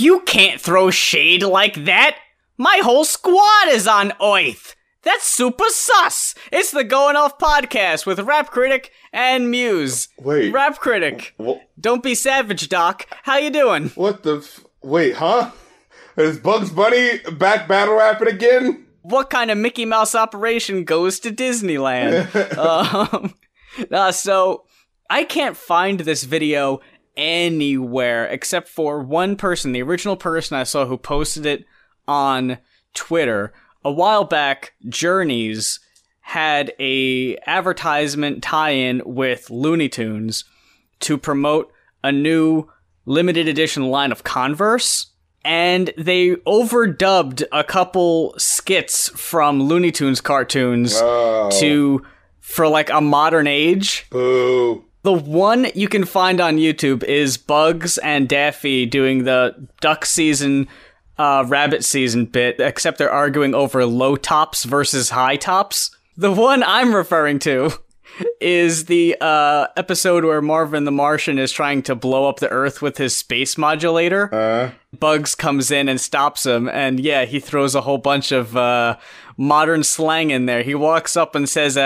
You can't throw shade like that! My whole squad is on Oith! That's super sus! It's the Going Off Podcast with Rap Critic and Muse. Wait. Rap Critic. Don't be savage, Doc. How you doing? What the Wait, huh? Is Bugs Bunny back battle rapping again? What kind of Mickey Mouse operation goes to Disneyland? So, I can't find this video anywhere except for one person, the original person I saw who posted it on Twitter. A while back, Journeys had a advertisement tie-in with Looney Tunes to promote a new limited edition line of Converse, and they overdubbed a couple skits from Looney Tunes cartoons for like a modern age. Boo. The one you can find on YouTube is Bugs and Daffy doing the duck season, rabbit season bit, except they're arguing over low tops versus high tops. The one I'm referring to is the episode where Marvin the Martian is trying to blow up the Earth with his space modulator. Bugs comes in and stops him, and yeah, he throws a whole bunch of modern slang in there. He walks up and says,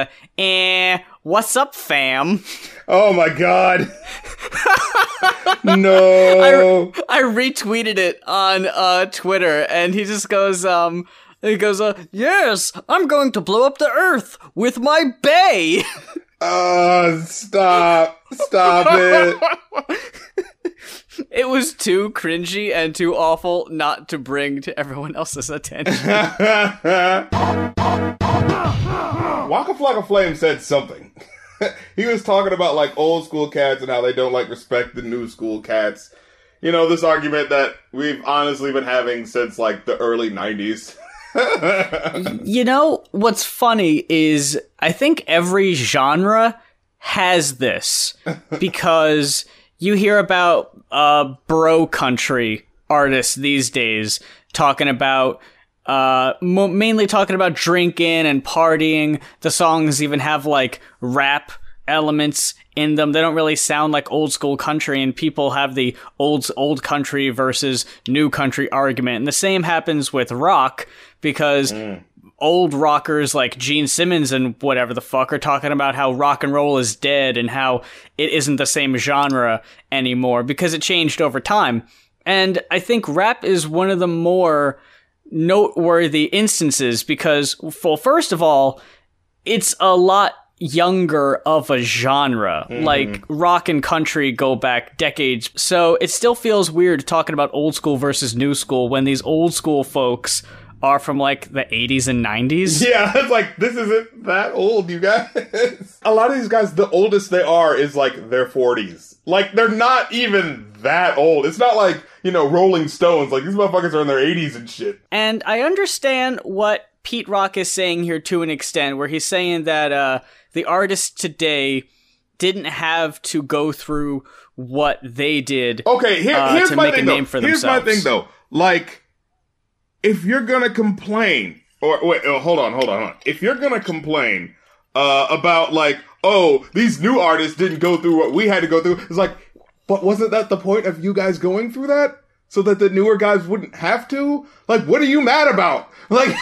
what's up, fam? Oh my god. No. I retweeted it on Twitter, and he just goes, yes, I'm going to blow up the Earth with my bay. Oh, stop it. It was too cringy and too awful not to bring to everyone else's attention. Waka Flocka Flame said something. He was talking about like old school cats and how they don't like respect the new school cats. You know, this argument that we've honestly been having since like the early 90s. You know, what's funny is I think every genre has this, because you hear about bro country artists these days talking about mainly talking about drinking and partying. The songs even have like rap elements in them. They don't really sound like old school country, and people have the old country versus new country argument. And the same happens with rock, because old rockers like Gene Simmons and whatever the fuck are talking about how rock and roll is dead and how it isn't the same genre anymore because it changed over time. And I think rap is one of the more noteworthy instances because, well, first of all, it's a lot younger of a genre. Like rock and country go back decades, so it still feels weird talking about old school versus new school when these old school folks are from like the 80s and 90s. Yeah, it's like, this isn't that old, you guys. A lot of these guys, the oldest they are is like their 40s. Like, they're not even that old. It's not like, you know, Rolling Stones. Like, these motherfuckers are in their 80s and shit. And I understand what Pete Rock is saying here to an extent, where he's saying that the artists today didn't have to go through what they did. Okay, here's to my make thing, a name though. For themselves. Here's my thing, though. Like, if you're gonna complain, hold on. If you're gonna complain about like, oh, these new artists didn't go through what we had to go through, it's like, but wasn't that the point of you guys going through that? So that the newer guys wouldn't have to? Like, what are you mad about? Like,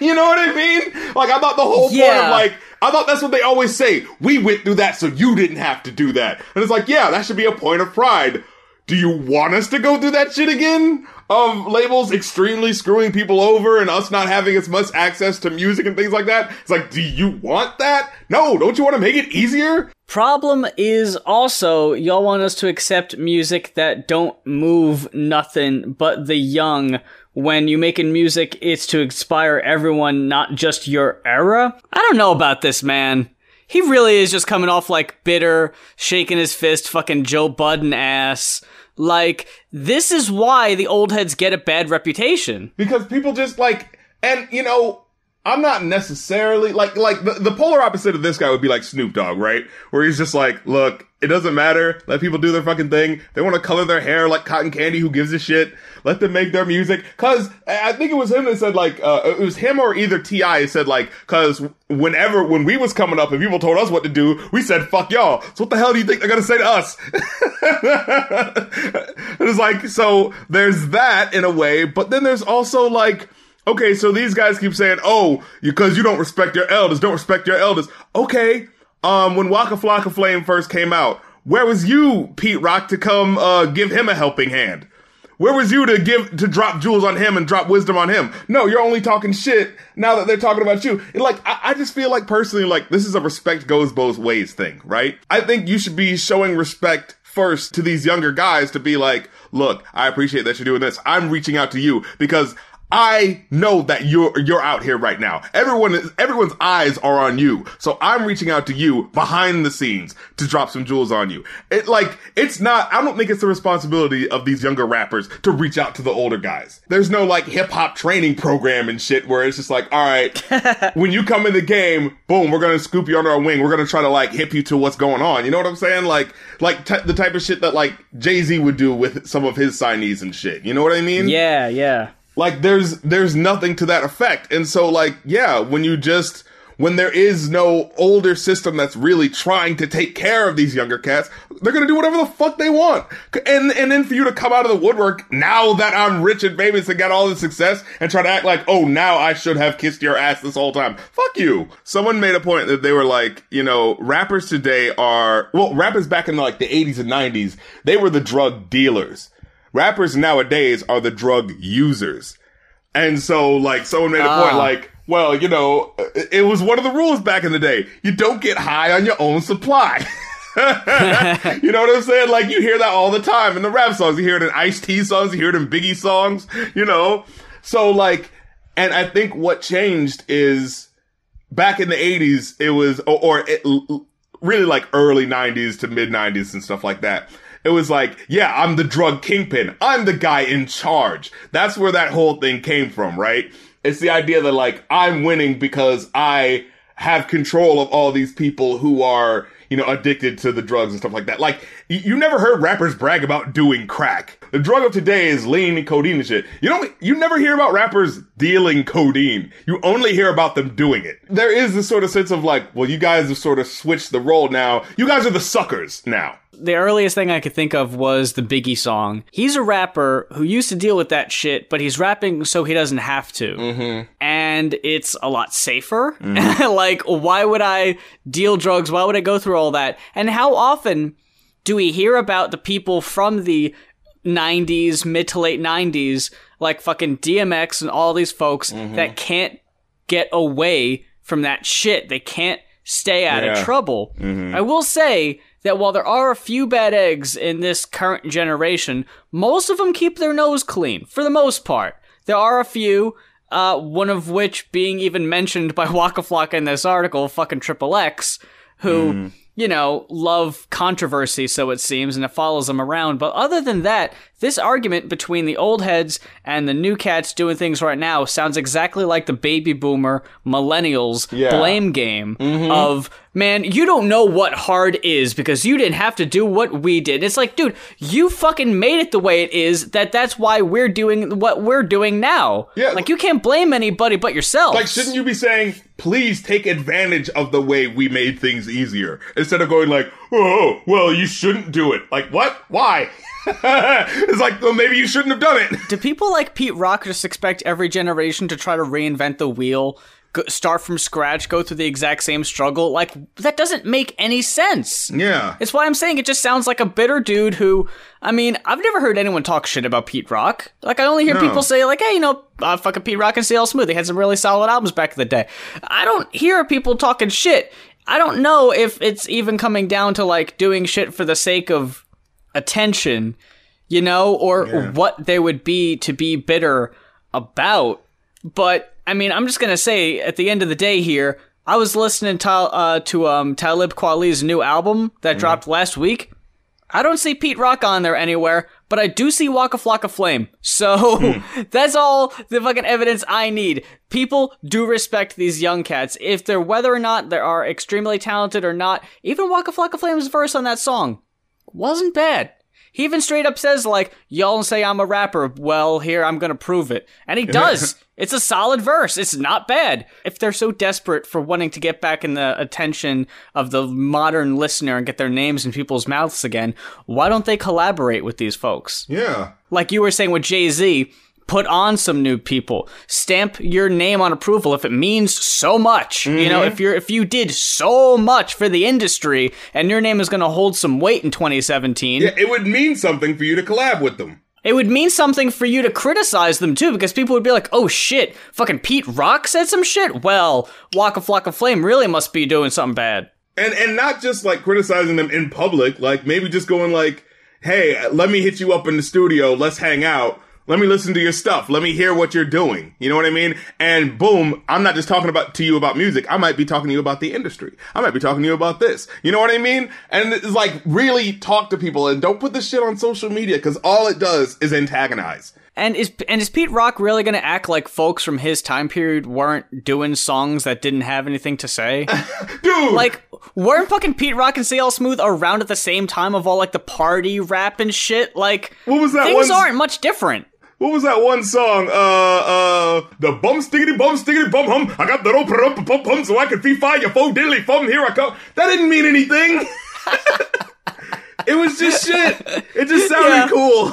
you know what I mean? Like, I thought the whole point of, like, I thought that's what they always say. We went through that so you didn't have to do that. And it's like, yeah, that should be a point of pride. Do you want us to go through that shit again? Of labels extremely screwing people over and us not having as much access to music and things like that? It's like, do you want that? No, don't you want to make it easier? Problem is also, y'all want us to accept music that don't move nothing but the young. When you making music, it's to inspire everyone, not just your era. I don't know about this, man. He really is just coming off like bitter, shaking his fist, fucking Joe Budden ass. Like, this is why the old heads get a bad reputation. Because people just like, and you know, I'm not necessarily like the polar opposite of this guy would be like Snoop Dogg, right? Where he's just like, look, it doesn't matter. Let people do their fucking thing. They want to color their hair like cotton candy. Who gives a shit? Let them make their music. Cause I think it was him that said like, it was him or either T.I. said like, cause when we was coming up and people told us what to do, we said, fuck y'all. So what the hell do you think they're going to say to us? It's like, so there's that in a way, but then there's also like, okay, so these guys keep saying, oh, because you don't respect your elders, don't respect your elders. Okay, when Waka Flocka Flame first came out, where was you, Pete Rock, to come give him a helping hand? Where was you to drop jewels on him and drop wisdom on him? No, you're only talking shit now that they're talking about you. And like, I just feel like personally, like, this is a respect goes both ways thing, right? I think you should be showing respect first to these younger guys to be like, look, I appreciate that you're doing this. I'm reaching out to you because I know that you're out here right now. Everyone's eyes are on you. So I'm reaching out to you behind the scenes to drop some jewels on you. I don't think it's the responsibility of these younger rappers to reach out to the older guys. There's no like hip hop training program and shit where it's just like, all right, when you come in the game, boom, we're going to scoop you under our wing. We're going to try to like hip you to what's going on. You know what I'm saying? Like the type of shit that like Jay-Z would do with some of his signees and shit. You know what I mean? Yeah, yeah. Like, there's nothing to that effect. And so, like, yeah, when there is no older system that's really trying to take care of these younger cats, they're gonna do whatever the fuck they want. And then for you to come out of the woodwork, now that I'm rich and famous and got all this success, and try to act like, oh, now I should have kissed your ass this whole time. Fuck you. Someone made a point that they were like, you know, rappers today are, well, rappers back in like the 80s and 90s, they were the drug dealers. Rappers nowadays are the drug users. And so, like, someone made a point, like, well, you know, it was one of the rules back in the day. You don't get high on your own supply. You know what I'm saying? Like, you hear that all the time in the rap songs. You hear it in Ice-T songs. You hear it in Biggie songs, you know? So, like, and I think what changed is back in the 80s, it was, really, like, early 90s to mid-90s and stuff like that. It was like, yeah, I'm the drug kingpin. I'm the guy in charge. That's where that whole thing came from, right? It's the idea that, like, I'm winning because I have control of all these people who are, you know, addicted to the drugs and stuff like that. Like, you never heard rappers brag about doing crack. The drug of today is lean and codeine and shit. You never hear about rappers dealing codeine. You only hear about them doing it. There is this sort of sense of like, well, you guys have sort of switched the role now. You guys are the suckers now. The earliest thing I could think of was the Biggie song. He's a rapper who used to deal with that shit, but he's rapping so he doesn't have to. Mm-hmm. And it's a lot safer. Mm-hmm. Like, why would I deal drugs? Why would I go through all that? And how often do we hear about the people from the 90s, mid to late 90s, like fucking DMX and all these folks mm-hmm. that can't get away from that shit? They can't stay out of trouble. Mm-hmm. I will say that while there are a few bad eggs in this current generation, most of them keep their nose clean, for the most part. There are a few, one of which being even mentioned by Waka Flocka in this article, fucking Triple X, who, you know, love controversy, so it seems, and it follows them around. But other than that, this argument between the old heads and the new cats doing things right now sounds exactly like the baby boomer millennials blame game of, man, you don't know what hard is because you didn't have to do what we did. It's like, dude, you fucking made it the way it is. That's why we're doing what we're doing now. Yeah. Like, you can't blame anybody but yourself. Like, shouldn't you be saying, please take advantage of the way we made things easier, instead of going like, oh, well, you shouldn't do it. Like, what? Why? It's like, well, maybe you shouldn't have done it. Do people like Pete Rock just expect every generation to try to reinvent the wheel? Start from scratch, go through the exact same struggle? Like, that doesn't make any sense. Yeah. It's why I'm saying it just sounds like a bitter dude who, I mean, I've never heard anyone talk shit about Pete Rock. Like, I only hear people say, like, hey, you know, fucking Pete Rock and CL Smooth. They had some really solid albums back in the day. I don't hear people talking shit. I don't know if it's even coming down to, like, doing shit for the sake of attention, you know, or what they would be to be bitter about. But I mean, I'm just going to say, at the end of the day here, I was listening to Talib Kweli's new album that dropped last week. I don't see Pete Rock on there anywhere, but I do see Waka Flocka Flame. So that's all the fucking evidence I need. People do respect these young cats. If they're whether or not they are extremely talented or not, even Waka Flocka Flame's verse on that song wasn't bad. He even straight up says, like, y'all say I'm a rapper. Well, here, I'm going to prove it. And he does. It's a solid verse. It's not bad. If they're so desperate for wanting to get back in the attention of the modern listener and get their names in people's mouths again, why don't they collaborate with these folks? Yeah. Like you were saying with Jay-Z, put on some new people. Stamp your name on approval if it means so much. You know, if you did so much for the industry and your name is going to hold some weight in 2017. Yeah, it would mean something for you to collab with them. It would mean something for you to criticize them too, because people would be like, oh shit, fucking Pete Rock said some shit? Well, Waka Flocka Flame really must be doing something bad. And not just like criticizing them in public, like maybe just going like, hey, let me hit you up in the studio, let's hang out. Let me listen to your stuff. Let me hear what you're doing. You know what I mean? And boom, I'm not just talking to you about music. I might be talking to you about the industry. I might be talking to you about this. You know what I mean? And it's like, really talk to people and don't put this shit on social media because all it does is antagonize. And is Pete Rock really going to act like folks from his time period weren't doing songs that didn't have anything to say? Dude! Like, weren't fucking Pete Rock and CL Smooth around at the same time of all, like, the party rap and shit? Like, what was that things aren't much different. What was that one song? The bum stiggity bum hum. I got the rope rump pump hum so I can fee fi your fo diddly fum. Here I come. That didn't mean anything. It was just shit. It just sounded cool.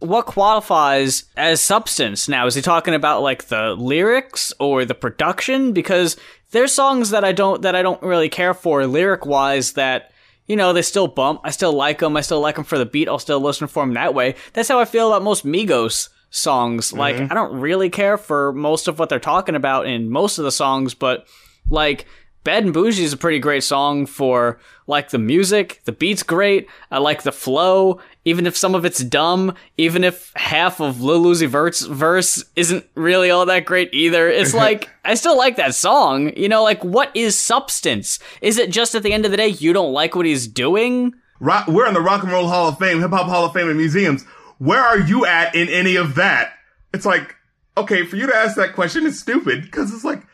What qualifies as substance now? Is he talking about like the lyrics or the production? Because there's songs that I don't really care for lyric wise that, you know, they still bump. I still like them for the beat. I'll still listen for them that way. That's how I feel about most Migos songs. Like, I don't really care for most of what they're talking about in most of the songs, but like Bad and Bougie is a pretty great song for like the music. The beat's great. I like the flow. Even if some of it's dumb, even if half of Lil Uzi Vert's verse isn't really all that great either, it's like, I still like that song. You know, like, what is substance? Is it just at the end of the day, you don't like what he's doing? We're in the Rock and Roll Hall of Fame, Hip Hop Hall of Fame and museums. Where are you at in any of that? It's like, okay, for you to ask that question is stupid because it's like,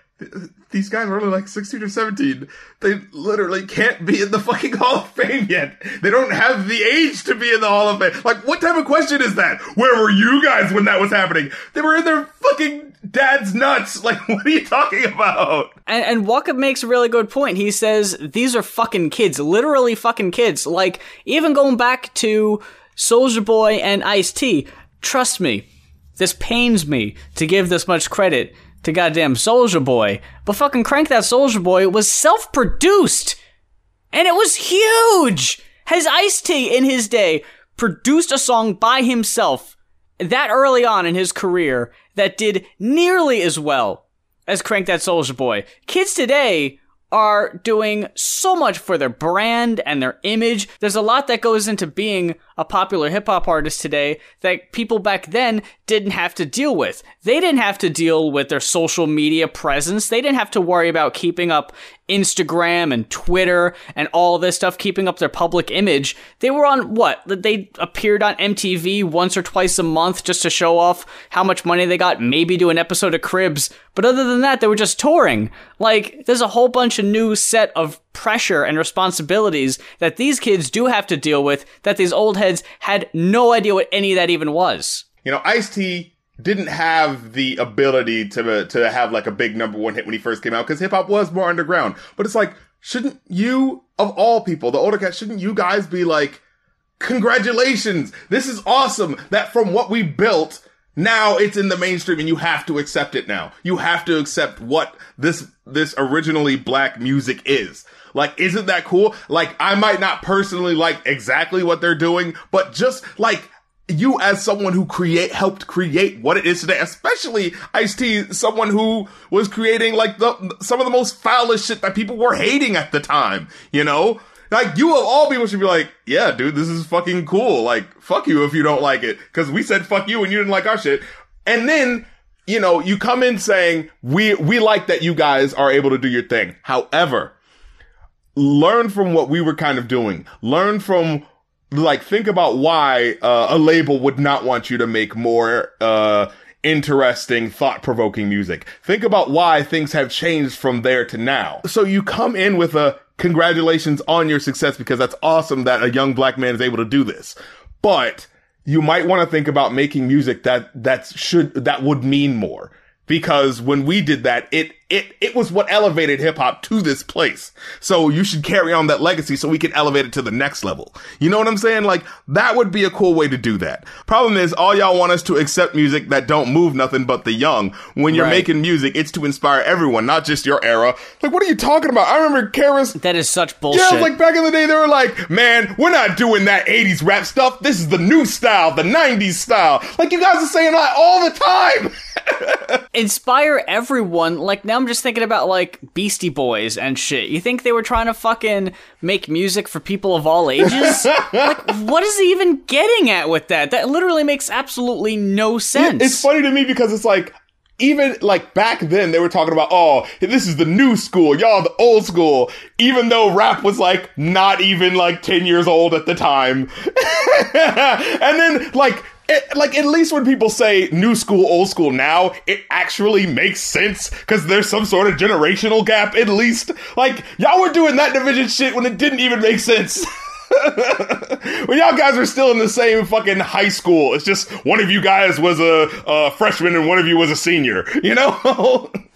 these guys are only like 16 or 17. They literally can't be in the fucking Hall of Fame yet. They don't have the age to be in the Hall of Fame. Like, what type of question is that? Where were you guys when that was happening? They were in their fucking dad's nuts. Like, what are you talking about? And Waka makes a really good point. He says, these are fucking kids. Literally fucking kids. Like, even going back to Soulja Boy and Ice-T, trust me, this pains me to give this much credit to goddamn Soulja Boy, but fucking Crank That Soulja Boy was self-produced, and it was huge! Has Ice-T in his day produced a song by himself that early on in his career that did nearly as well as Crank That Soulja Boy? Kids today are doing so much for their brand and their image. There's a lot that goes into being a popular hip-hop artist today that people back then didn't have to deal with. They didn't have to deal with their social media presence. They didn't have to worry about keeping up Instagram and Twitter and all this stuff, keeping up their public image. They were on what? They appeared on MTV once or twice a month just to show off how much money they got, maybe do an episode of Cribs. But other than that, they were just touring. Like, there's a whole bunch of new set of pressure and responsibilities that these kids do have to deal with that these old heads had no idea what any of that even was. You know, Ice-T didn't have the ability to have like a big number one hit when he first came out because hip hop was more underground. But it's like, shouldn't you, of all people, the older cats, shouldn't you guys be like, congratulations, this is awesome that from what we built, now it's in the mainstream and you have to accept it now. You have to accept what this originally black music is. Like, isn't that cool? Like, I might not personally like exactly what they're doing, but just like you as someone who helped create what it is today, especially Ice-T, someone who was creating like some of the most foulest shit that people were hating at the time, you know? Like, you of all people should be like, yeah, dude, this is fucking cool. Like, fuck you if you don't like it. Cause we said fuck you and you didn't like our shit. And then, you know, you come in saying, we like that you guys are able to do your thing. However, learn from what we were kind of doing. Learn from like, think about why a label would not want you to make more interesting, thought-provoking music. Think about why things have changed from there to now. So you come in with a congratulations on your success, because that's awesome that a young black man is able to do this. But you might want to think about making music that would mean more. Because when we did that, it was what elevated hip hop to this place. So you should carry on that legacy so we can elevate it to the next level. You know what I'm saying? Like, that would be a cool way to do that. Problem is, all y'all want us to accept music that don't move nothing but the young. When you're making music, it's to inspire everyone, not just your era. Like, what are you talking about? I remember Karis. That is such bullshit. Yeah, like back in the day, they were like, man, we're not doing that 80s rap stuff. This is the new style, the 90s style. Like, you guys are saying that all the time. Inspire everyone. Like, now I'm just thinking about, like, Beastie Boys and shit. You think they were trying to fucking make music for people of all ages? Like, what is he even getting at with that? That literally makes absolutely no sense. It's funny to me because it's like, even like back then they were talking about, oh, this is the new school, y'all the old school, even though rap was like not even like 10 years old at the time. And then like at least when people say new school, old school now, it actually makes sense because there's some sort of generational gap. At least, like, y'all were doing that division shit when it didn't even make sense. When y'all guys were still in the same fucking high school, it's just one of you guys was a freshman and one of you was a senior, you know?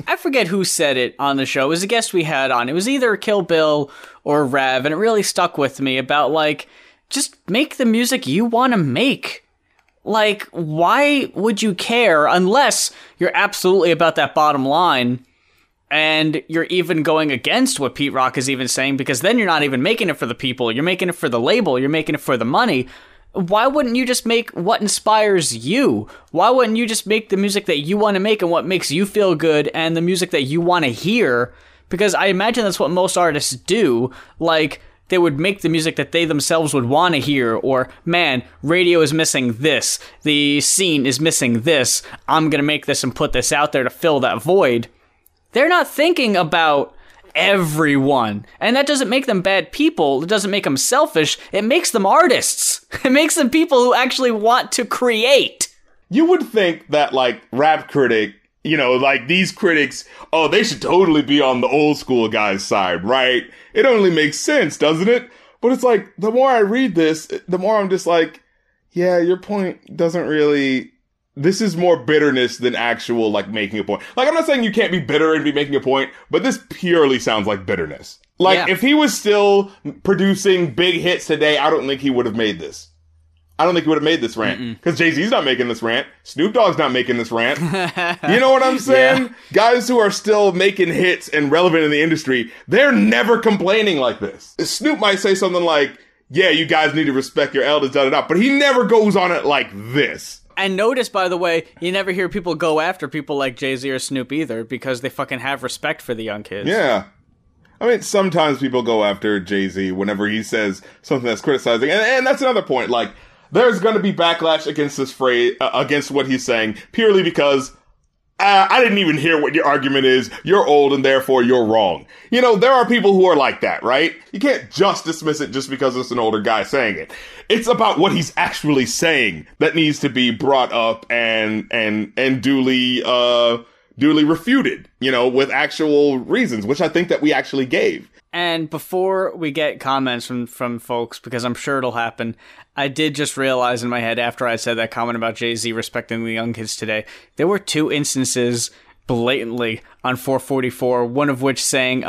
I forget who said it on the show. It was a guest we had on. It was either Kill Bill or Rev, and it really stuck with me about, like, just make the music you want to make. Like, why would you care unless you're absolutely about that bottom line? And you're even going against what Pete Rock is even saying, because then you're not even making it for the people. You're making it for the label. You're making it for the money. Why wouldn't you just make what inspires you? Why wouldn't you just make the music that you want to make and what makes you feel good and the music that you want to hear? Because I imagine that's what most artists do. Like, they would make the music that they themselves would want to hear, or, man, radio is missing this. The scene is missing this. I'm going to make this and put this out there to fill that void. They're not thinking about everyone. And that doesn't make them bad people. It doesn't make them selfish. It makes them artists. It makes them people who actually want to create. You would think that, like, Rap Critic, you know, like, these critics, oh, they should totally be on the old school guys' side, right? It only makes sense, doesn't it? But it's like, the more I read this, the more I'm just like, yeah, your point doesn't really... This is more bitterness than actual, like, making a point. Like, I'm not saying you can't be bitter and be making a point, but this purely sounds like bitterness. Like, yeah. If he was still producing big hits today, I don't think he would have made this. I don't think he would have made this rant. Because Jay-Z's not making this rant. Snoop Dogg's not making this rant. You know what I'm saying? Yeah. Guys who are still making hits and relevant in the industry, they're never complaining like this. Snoop might say something like, yeah, you guys need to respect your elders, da-da-da, but he never goes on it like this. And notice, by the way, you never hear people go after people like Jay-Z or Snoop either, because they fucking have respect for the young kids. Yeah. I mean, sometimes people go after Jay-Z whenever he says something that's criticizing. And that's another point. Like, there's going to be backlash against this phrase, against what he's saying, purely because I didn't even hear what your argument is. You're old and therefore you're wrong. You know, there are people who are like that, right? You can't just dismiss it just because it's an older guy saying it. It's about what he's actually saying that needs to be brought up and duly refuted, you know, with actual reasons, which I think that we actually gave. And before we get comments from folks, because I'm sure it'll happen, I did just realize in my head after I said that comment about Jay-Z respecting the young kids today, there were two instances blatantly on 4:44, one of which saying,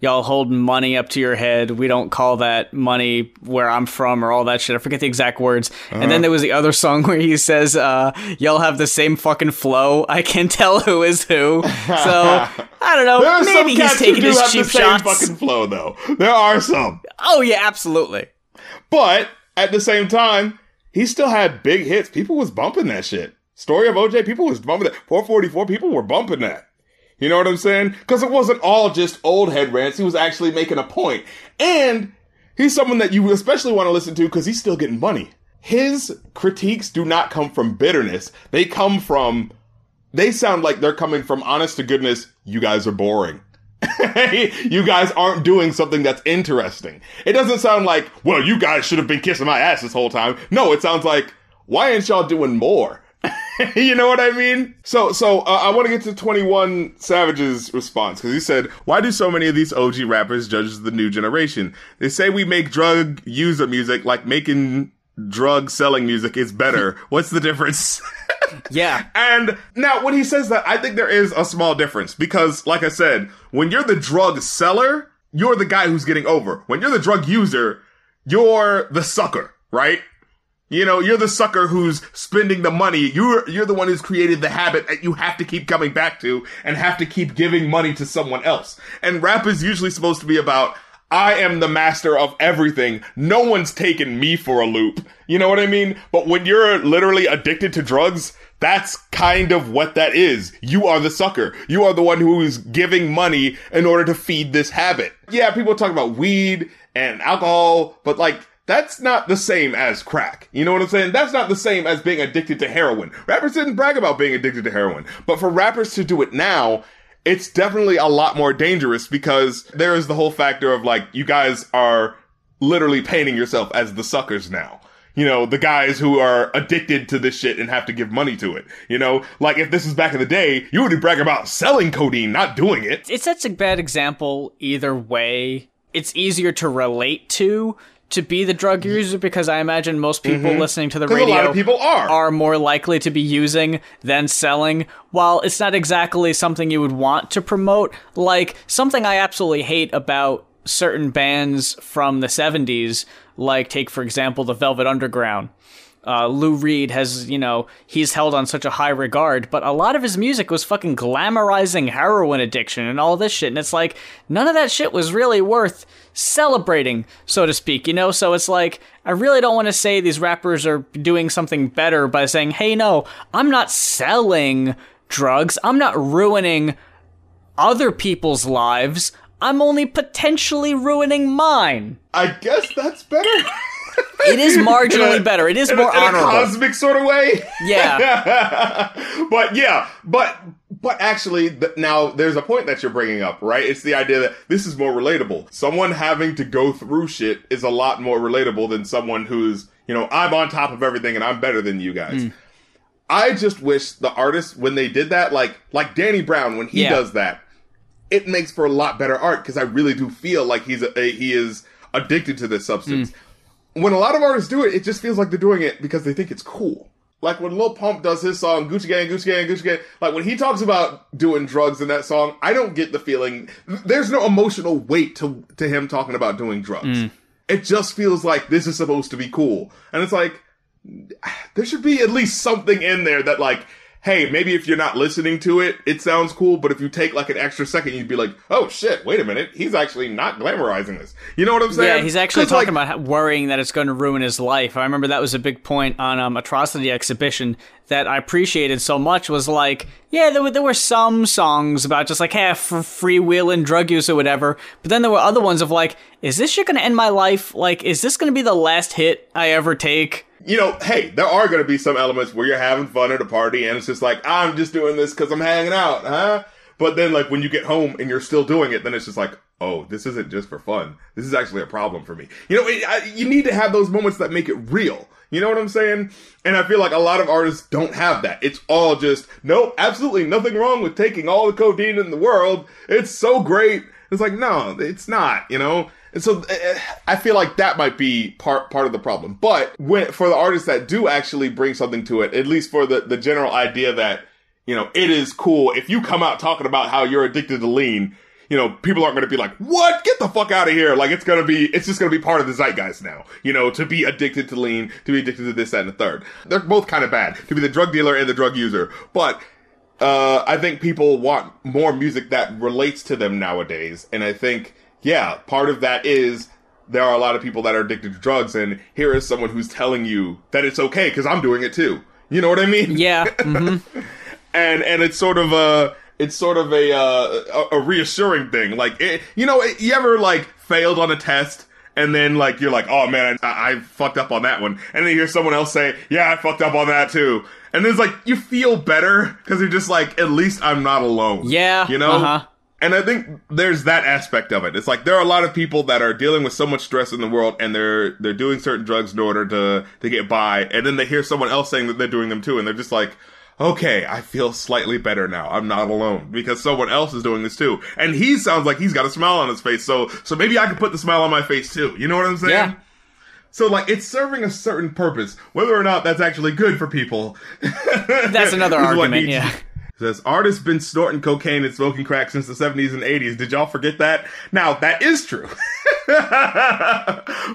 y'all hold money up to your head. We don't call that money where I'm from or all that shit. I forget the exact words. Uh-huh. And then there was the other song where he says, y'all have the same fucking flow. I can tell who is who. So, I don't know. There are maybe some cats who do have the same fucking flow, though. There are some. Oh, yeah, absolutely. But at the same time, he still had big hits. People was bumping that shit. Story of OJ, people was bumping that. 4:44, people were bumping that. You know what I'm saying? Because it wasn't all just old head rants. He was actually making a point. And he's someone that you especially want to listen to because he's still getting money. His critiques do not come from bitterness. They come from, they sound like they're coming from honest to goodness, you guys are boring. You guys aren't doing something that's interesting. It doesn't sound like, well, you guys should have been kissing my ass this whole time. No, it sounds like, why ain't y'all doing more? You know what I mean? So I want to get to 21 Savage's response, because he said, why do so many of these OG rappers judge the new generation? They say we make drug user music, like making drug selling music is better. What's the difference? Yeah. And now when he says that, I think there is a small difference, because like I said, when you're the drug seller, you're the guy who's getting over. When you're the drug user, you're the sucker, right? You know, you're the sucker who's spending the money. You're the one who's created the habit that you have to keep coming back to and have to keep giving money to someone else. And rap is usually supposed to be about, I am the master of everything. No one's taking me for a loop. You know what I mean? But when you're literally addicted to drugs, that's kind of what that is. You are the sucker. You are the one who is giving money in order to feed this habit. Yeah, people talk about weed and alcohol, but like, that's not the same as crack. You know what I'm saying? That's not the same as being addicted to heroin. Rappers didn't brag about being addicted to heroin. But for rappers to do it now, it's definitely a lot more dangerous, because there is the whole factor of like, you guys are literally painting yourself as the suckers now. You know, the guys who are addicted to this shit and have to give money to it. You know, like if this was back in the day, you would be bragging about selling codeine, not doing it. It's such a bad example either way. It's easier to relate to be the drug user, because I imagine most people listening to the radio, a lot of people are more likely to be using than selling. While it's not exactly something you would want to promote, like something I absolutely hate about certain bands from the 70s, like take, for example, the Velvet Underground. Lou Reed has, you know, he's held on such a high regard, but a lot of his music was fucking glamorizing heroin addiction and all this shit. And it's like, none of that shit was really worth celebrating, so to speak, you know? So it's like, I really don't want to say these rappers are doing something better by saying, hey, no, I'm not selling drugs. I'm not ruining other people's lives. I'm only potentially ruining mine. I guess that's better. It is marginally better. It is more honorable. In a cosmic sort of way. Yeah. But actually, now there's a point that you're bringing up, right? It's the idea that this is more relatable. Someone having to go through shit is a lot more relatable than someone who's, you know, I'm on top of everything and I'm better than you guys. Mm. I just wish the artists, when they did that, like Danny Brown, when he does that, it makes for a lot better art, because I really do feel like he is addicted to this substance. Mm. When a lot of artists do it, it just feels like they're doing it because they think it's cool. Like when Lil Pump does his song, Gucci Gang, Gucci Gang, Gucci Gang, like when he talks about doing drugs in that song, I don't get the feeling, there's no emotional weight to him talking about doing drugs. Mm. It just feels like this is supposed to be cool. And it's like, there should be at least something in there that like, hey, maybe if you're not listening to it, it sounds cool, but if you take like an extra second, you'd be like, oh shit, wait a minute, he's actually not glamorizing this. You know what I'm saying? Yeah, he's actually talking about worrying that it's going to ruin his life. I remember that was a big point on Atrocity Exhibition that I appreciated so much, was like, yeah, there were some songs about just like, hey, freewheeling drug use or whatever, but then there were other ones of like, is this shit going to end my life? Like, is this going to be the last hit I ever take? You know, hey, there are going to be some elements where you're having fun at a party and it's just like, I'm just doing this because I'm hanging out, huh? But then, like, when you get home and you're still doing it, then it's just like, oh, this isn't just for fun. This is actually a problem for me. You know, you need to have those moments that make it real. You know what I'm saying? And I feel like a lot of artists don't have that. It's all just, nope, absolutely nothing wrong with taking all the codeine in the world. It's so great. It's like, no, it's not, you know? And so I feel like that might be part of the problem. But for the artists that do actually bring something to it, at least for the general idea that, you know, it is cool. If you come out talking about how you're addicted to lean, you know, people aren't going to be like, what? Get the fuck out of here. Like, it's just going to be part of the zeitgeist now, you know, to be addicted to lean, to be addicted to this, that, and the third. They're both kind of bad, to be the drug dealer and the drug user. But I think people want more music that relates to them nowadays. And I think, yeah, part of that is there are a lot of people that are addicted to drugs, and here is someone who's telling you that it's okay because I'm doing it too. You know what I mean? Yeah. Mm-hmm. and it's sort of a reassuring thing. Like, you ever like failed on a test and then like you're like, oh man, I fucked up on that one, and then you hear someone else say, yeah, I fucked up on that too, and it's like you feel better because you're just like, at least I'm not alone. Yeah. You know. Uh-huh. And I think there's that aspect of it. It's like there are a lot of people that are dealing with so much stress in the world, and they're doing certain drugs in order to get by, and then they hear someone else saying that they're doing them too, and they're just like, okay, I feel slightly better now. I'm not alone because someone else is doing this too. And he sounds like he's got a smile on his face, so maybe I can put the smile on my face too. You know what I'm saying? Yeah. So, like, it's serving a certain purpose. Whether or not that's actually good for people. That's another argument, yeah. Says, artists been snorting cocaine and smoking crack since the 70s and 80s. Did y'all forget that? Now, that is true.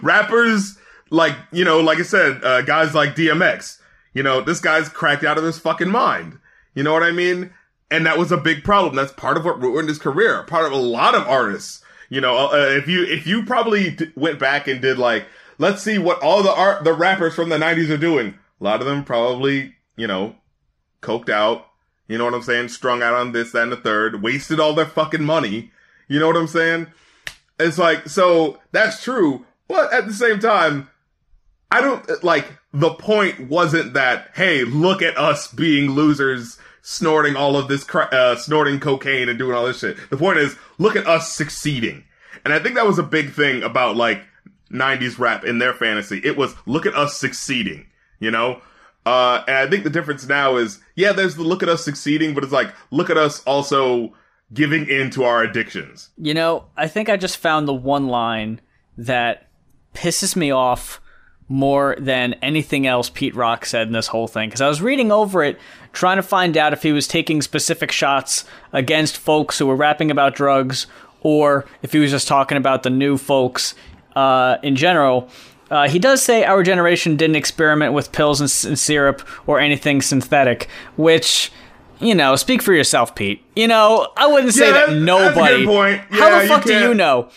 Rappers, like, you know, like I said, guys like DMX. You know, this guy's cracked out of his fucking mind. You know what I mean? And that was a big problem. That's part of what ruined his career. Part of a lot of artists. You know, if you probably went back and did, like, let's see what all the rappers from the 90s are doing. A lot of them probably, you know, coked out. You know what I'm saying? Strung out on this, that, and the third. Wasted all their fucking money. You know what I'm saying? It's like, so that's true. But at the same time, I don't, like, the point wasn't that, hey, look at us being losers snorting all of this, snorting cocaine and doing all this shit. The point is, look at us succeeding. And I think that was a big thing about, like, 90s rap in their fantasy. It was, look at us succeeding, you know? And I think the difference now is, yeah, there's the look at us succeeding, but it's like, look at us also giving in to our addictions. You know, I think I just found the one line that pisses me off more than anything else Pete Rock said in this whole thing. Because I was reading over it, trying to find out if he was taking specific shots against folks who were rapping about drugs, or if he was just talking about the new folks in general. He does say our generation didn't experiment with pills and syrup or anything synthetic, which, you know, speak for yourself, Pete. You know, I wouldn't say that nobody. That's a good point. Yeah, how the fuck do you know?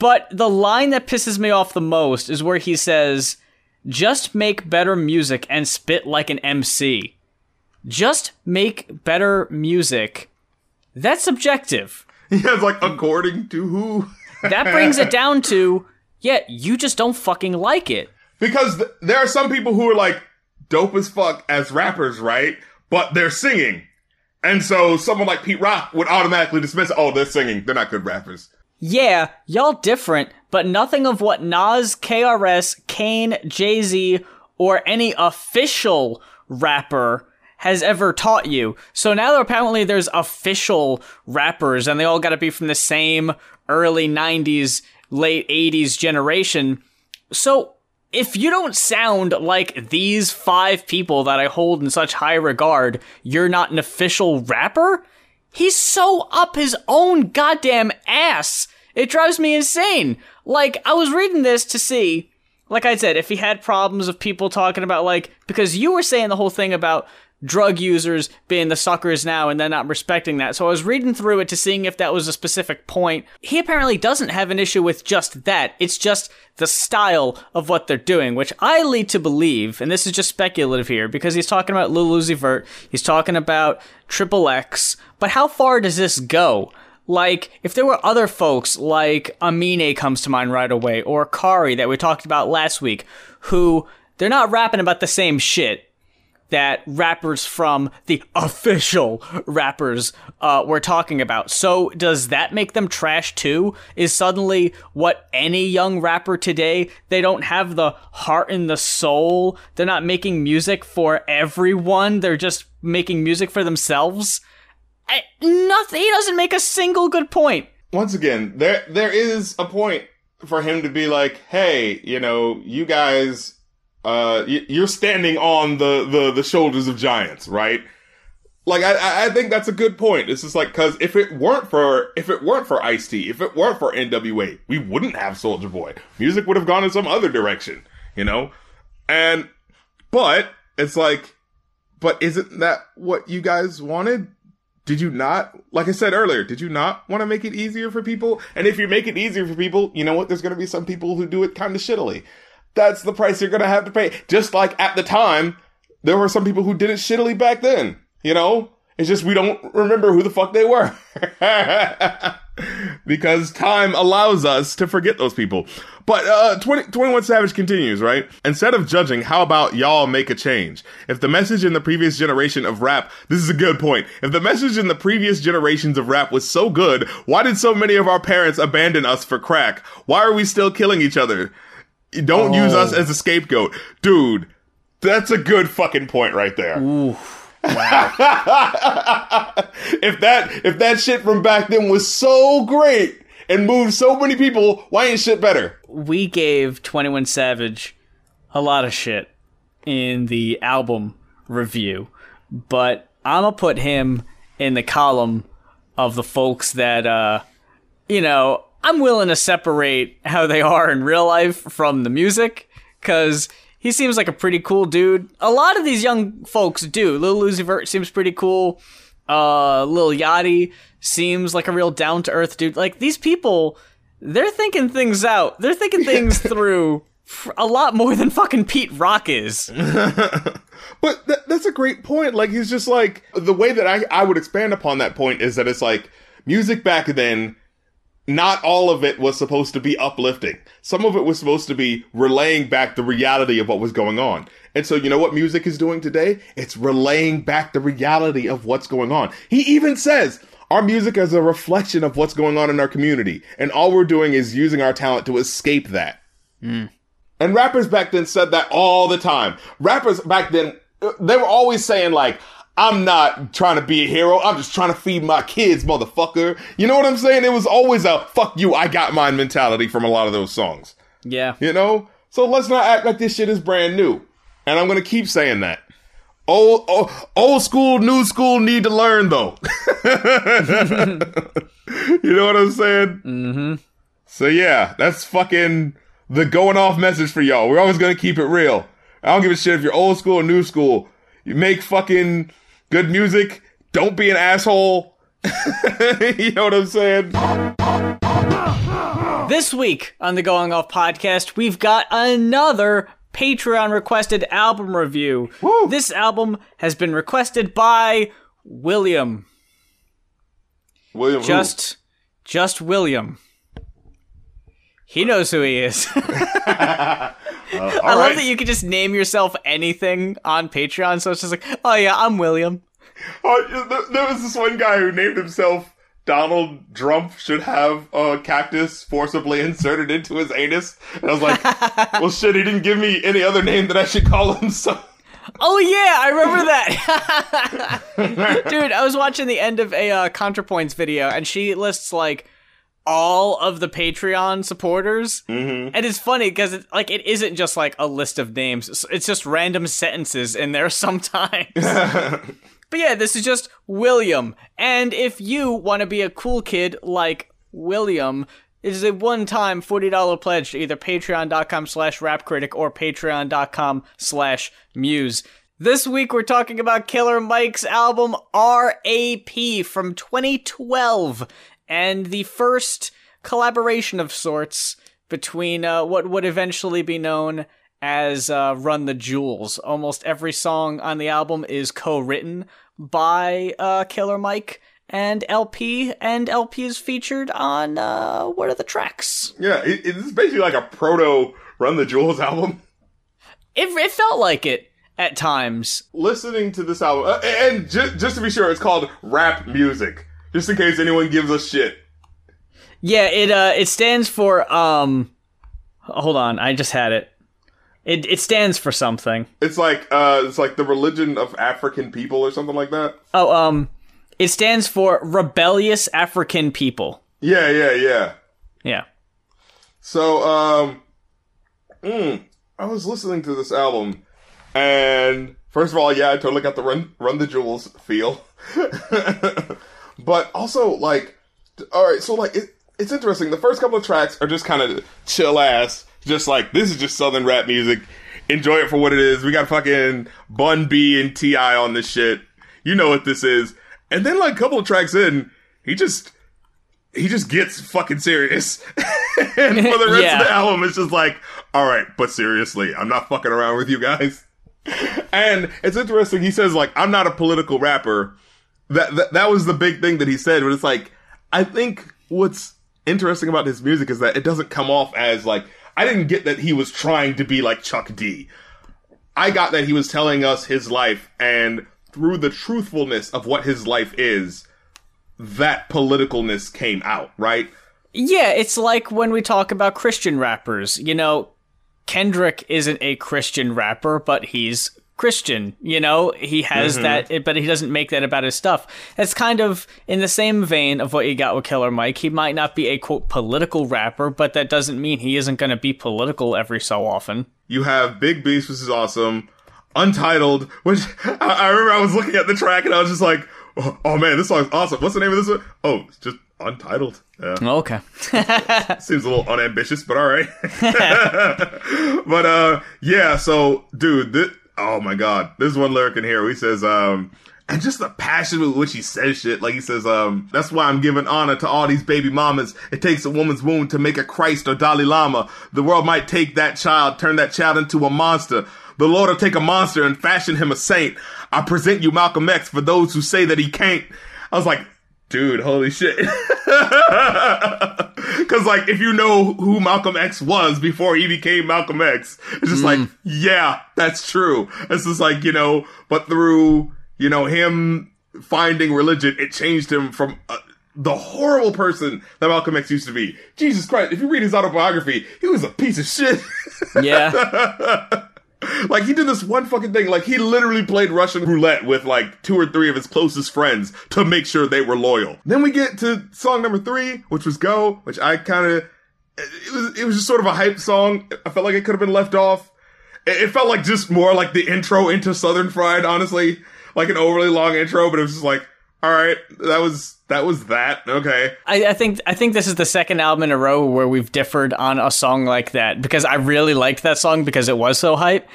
But the line that pisses me off the most is where he says, just make better music and spit like an MC. Just make better music. That's subjective. Yeah, it's like, according to who? That brings it down to... yeah, you just don't fucking like it. Because there are some people who are, like, dope as fuck as rappers, right? But they're singing. And so someone like Pete Rock would automatically dismiss, oh, they're singing. They're not good rappers. Yeah, y'all different, but nothing of what Nas, KRS, Kane, Jay-Z, or any official rapper has ever taught you. So now apparently there's official rappers, and they all gotta be from the same early 90s late 80s generation. So if you don't sound like these five people that I hold in such high regard, you're not an official rapper? He's so up his own goddamn ass. It drives me insane. Like, I was reading this to see, like I said, if he had problems of people talking about, like, because you were saying the whole thing about drug users being the suckers now and then not respecting that. So I was reading through it to seeing if that was a specific point. He apparently doesn't have an issue with just that. It's just the style of what they're doing, which I lead to believe, and this is just speculative here, because he's talking about Lil Uzi Vert, he's talking about Triple X, but how far does this go? Like, if there were other folks, like Aminé comes to mind right away, or Kari that we talked about last week, who they're not rapping about the same shit that rappers from the official rappers were talking about. So does that make them trash too? Is suddenly what any young rapper today, they don't have the heart and the soul. They're not making music for everyone. They're just making music for themselves. Nothing. He doesn't make a single good point. Once again, there is a point for him to be like, hey, you know, you guys... you're standing on the shoulders of giants, right? Like, I think that's a good point. It's just like, cause if it weren't for Ice-T, if it weren't for NWA, we wouldn't have Soulja Boy. Music would have gone in some other direction, you know? And, but, it's like, but isn't that what you guys wanted? Did you not, like I said earlier, did you not want to make it easier for people? And if you make it easier for people, you know what? There's going to be some people who do it kind of shittily. That's the price you're going to have to pay. Just like at the time, there were some people who did it shittily back then, you know? It's just we don't remember who the fuck they were. because time allows us to forget those people. But 21 Savage continues, right? Instead of judging, how about y'all make a change? If the message in the previous generation of rap, this is a good point. If the message in the previous generations of rap was so good, why did so many of our parents abandon us for crack? Why are we still killing each other? Don't use us as a scapegoat. Dude, that's a good fucking point right there. Ooh. Wow. If that shit from back then was so great and moved so many people, why ain't shit better? We gave 21 Savage a lot of shit in the album review, but I'ma put him in the column of the folks that, you know, I'm willing to separate how they are in real life from the music, because he seems like a pretty cool dude. A lot of these young folks do. Lil Uzi Vert seems pretty cool. Lil Yachty seems like a real down-to-earth dude. Like, these people, they're thinking things out. They're thinking things through a lot more than fucking Pete Rock is. But that's a great point. Like, he's just like, the way that I would expand upon that point is that it's like, music back then, not all of it was supposed to be uplifting. Some of it was supposed to be relaying back the reality of what was going on. And so you know what music is doing today? It's relaying back the reality of what's going on. He even says, our music is a reflection of what's going on in our community. And all we're doing is using our talent to escape that. Mm. And rappers back then said that all the time. Rappers back then, they were always saying like, I'm not trying to be a hero. I'm just trying to feed my kids, motherfucker. You know what I'm saying? It was always a fuck you, I got mine mentality from a lot of those songs. Yeah. You know? So let's not act like this shit is brand new. And I'm going to keep saying that. Old school, new school need to learn, though. You know what I'm saying? Mm-hmm. So yeah, that's fucking the going off message for y'all. We're always going to keep it real. I don't give a shit if you're old school or new school. You make fucking good music. Don't be an asshole. You know what I'm saying? This week on the Going Off Podcast, we've got another Patreon requested album review. Woo. This album has been requested by William. William just William. He knows who he is. I love that you can just name yourself anything on Patreon, so it's just like, oh yeah, I'm William. There was this one guy who named himself Donald Trump should have a cactus forcibly inserted into his anus. And I was like, well shit, he didn't give me any other name that I should call him, so... Oh yeah, I remember that! Dude, I was watching the end of a ContraPoints video, and she lists like, all of the Patreon supporters. Mm-hmm. And it's funny because it's like, it isn't just like a list of names. It's just random sentences in there sometimes. But yeah, this is just William. And if you want to be a cool kid like William, it is a one-time $40 pledge to either patreon.com/rapcritic or patreon.com/muse. This week, we're talking about Killer Mike's album R.A.P. from 2012. And the first collaboration of sorts between what would eventually be known as Run the Jewels. Almost every song on the album is co-written by Killer Mike and LP, and LP is featured on what are the tracks? Yeah, it's basically like a proto Run the Jewels album. It felt like it at times. Listening to this album, and just to be sure, it's called Rap Music. Just in case anyone gives a shit. Yeah, it stands for, hold on, I just had it. It stands for something. It's like the religion of African people or something like that. Oh, it stands for Rebellious African People. Yeah. So, I was listening to this album, and first of all, yeah, I totally got the Run the Jewels feel. But also, like, all right, so, like, it's interesting. The first couple of tracks are just kind of chill-ass, just like, this is just Southern rap music. Enjoy it for what it is. We got fucking Bun B and T.I. on this shit. You know what this is. And then, like, a couple of tracks in, he just gets fucking serious. And for the rest of the album, it's just like, all right, but seriously, I'm not fucking around with you guys. And it's interesting. He says, like, I'm not a political rapper. That was the big thing that he said, but it's like, I think what's interesting about his music is that it doesn't come off as like, I didn't get that he was trying to be like Chuck D. I got that he was telling us his life, and through the truthfulness of what his life is, that politicalness came out, right? Yeah, it's like when we talk about Christian rappers, you know, Kendrick isn't a Christian rapper, but he's Christian, you know, he has that, but he doesn't make that about his stuff. That's kind of in the same vein of what you got with Killer Mike. He might not be a quote political rapper, but that doesn't mean he isn't going to be political every so often. You have Big Beast, which is awesome. Untitled, which I remember I was looking at the track and I was just like, oh man, this song's awesome. What's the name of this one? Oh, it's just Untitled. Yeah. Okay. Seems a little unambitious, but all right. But yeah, so dude, oh my God, there's one lyric in here. He says, and just the passion with which he says shit. Like he says, that's why I'm giving honor to all these baby mamas. It takes a woman's wound to make a Christ or Dalai Lama. The world might take that child, turn that child into a monster. The Lord will take a monster and fashion him a saint. I present you Malcolm X for those who say that he can't. I was like, dude, holy shit. Because, like, if you know who Malcolm X was before he became Malcolm X, it's just like, yeah, that's true. It's just like, you know, but through, you know, him finding religion, it changed him from the horrible person that Malcolm X used to be. Jesus Christ, if you read his autobiography, he was a piece of shit. Yeah. Like, he did this one fucking thing. Like, he literally played Russian roulette with, like, 2 or 3 of his closest friends to make sure they were loyal. Then we get to song number 3, which was Go, which I kind of... It was just sort of a hype song. I felt like it could have been left off. It felt like just more like the intro into Southern Fried, honestly. Like, an overly long intro, but it was just like, all right, that was that. Okay. I think this is the second album in a row where we've differed on a song like that, because I really liked that song because it was so hype.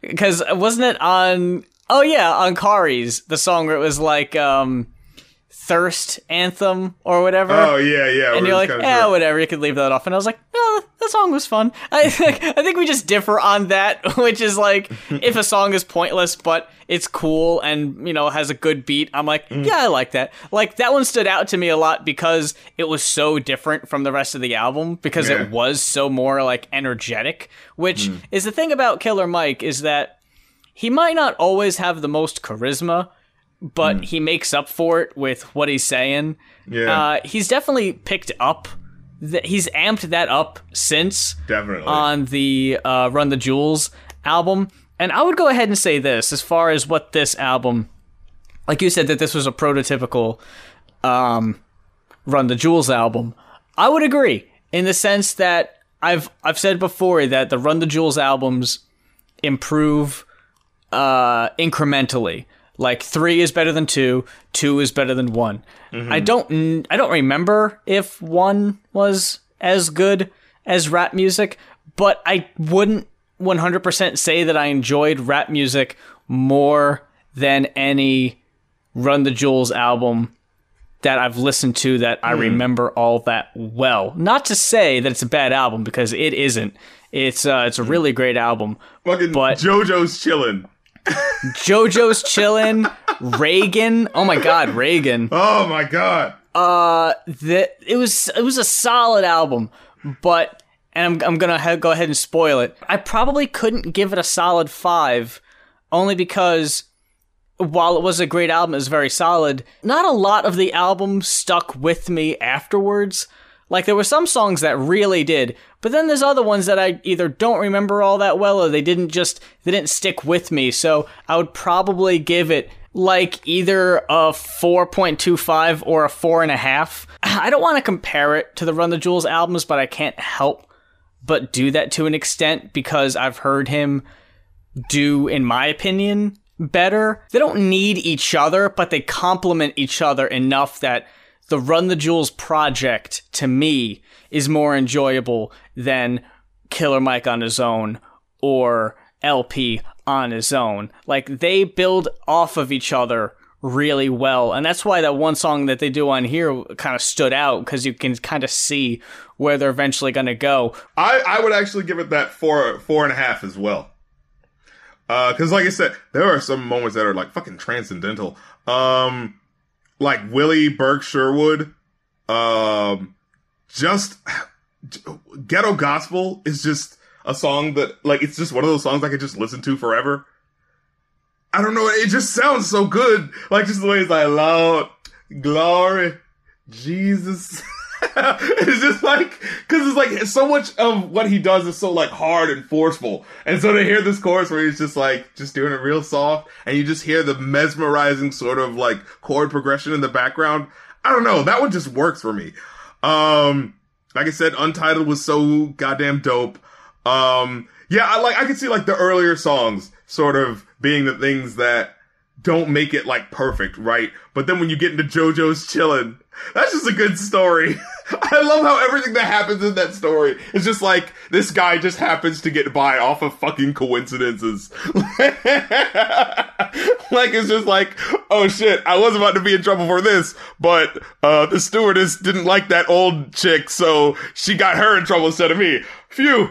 Because wasn't it on? Oh yeah, on Kari's, the song where it was like Thirst Anthem or whatever. Oh yeah. And you're like, yeah, whatever. You could leave that off. And I was like, no, that song was fun. I think we just differ on that, which is like, if a song is pointless but it's cool and, you know, has a good beat, I'm like, yeah, I like that. Like, that one stood out to me a lot because it was so different from the rest of the album, because it was so more like energetic, which is the thing about Killer Mike, is that he might not always have the most charisma, but he makes up for it with what he's saying. Yeah. He's definitely picked up. He's amped that up since. Definitely. On the Run the Jewels album. And I would go ahead and say this, as far as what this album... Like you said, that this was a prototypical Run the Jewels album. I would agree, in the sense that I've said before that the Run the Jewels albums improve incrementally. Like, 3 is better than 2, 2 is better than 1. Mm-hmm. I don't remember if 1 was as good as Rap Music, but I wouldn't 100% say that I enjoyed Rap Music more than any Run the Jewels album that I've listened to that I remember all that well. Not to say that it's a bad album, because it isn't. It's a really great album. Fucking JoJo's Chillin'. JoJo's Chillin', Reagan. Oh my God, Reagan. Oh my God. It was a solid album, but I'm gonna go ahead and spoil it. I probably couldn't give it a solid 5, only because while it was a great album, it was very solid. Not a lot of the album stuck with me afterwards. Like, there were some songs that really did, but then there's other ones that I either don't remember all that well, or they didn't stick with me. So I would probably give it like either a 4.25 or a 4.5. I don't want to compare it to the Run the Jewels albums, but I can't help but do that to an extent, because I've heard him do, in my opinion, better. They don't need each other, but they complement each other enough that the Run the Jewels project, to me, is more enjoyable than Killer Mike on his own or LP on his own. Like, they build off of each other really well. And that's why that one song that they do on here kind of stood out, because you can kind of see where they're eventually going to go. I would actually give it that 4.5 as well. Because, like I said, there are some moments that are, like, fucking transcendental. Like Willie Burke Sherwood, just Ghetto Gospel is just a song that, like, it's just one of those songs I could just listen to forever. I don't know, it just sounds so good. Like, just the way it's like, Lord, glory, Jesus. It's just like, because it's like so much of what he does is so like hard and forceful, and so to hear this chorus where he's just like just doing it real soft, and you just hear the mesmerizing sort of like chord progression in the background, I don't know, that one just works for me. Like I said, Untitled was so goddamn dope. Yeah, I could see like the earlier songs sort of being the things that don't make it like perfect, right? But then when you get into JoJo's Chillin', that's just a good story. I love how everything that happens in that story is just like, this guy just happens to get by off of fucking coincidences. Like, it's just like, oh shit, I was about to be in trouble for this, but the stewardess didn't like that old chick, so she got her in trouble instead of me. Phew.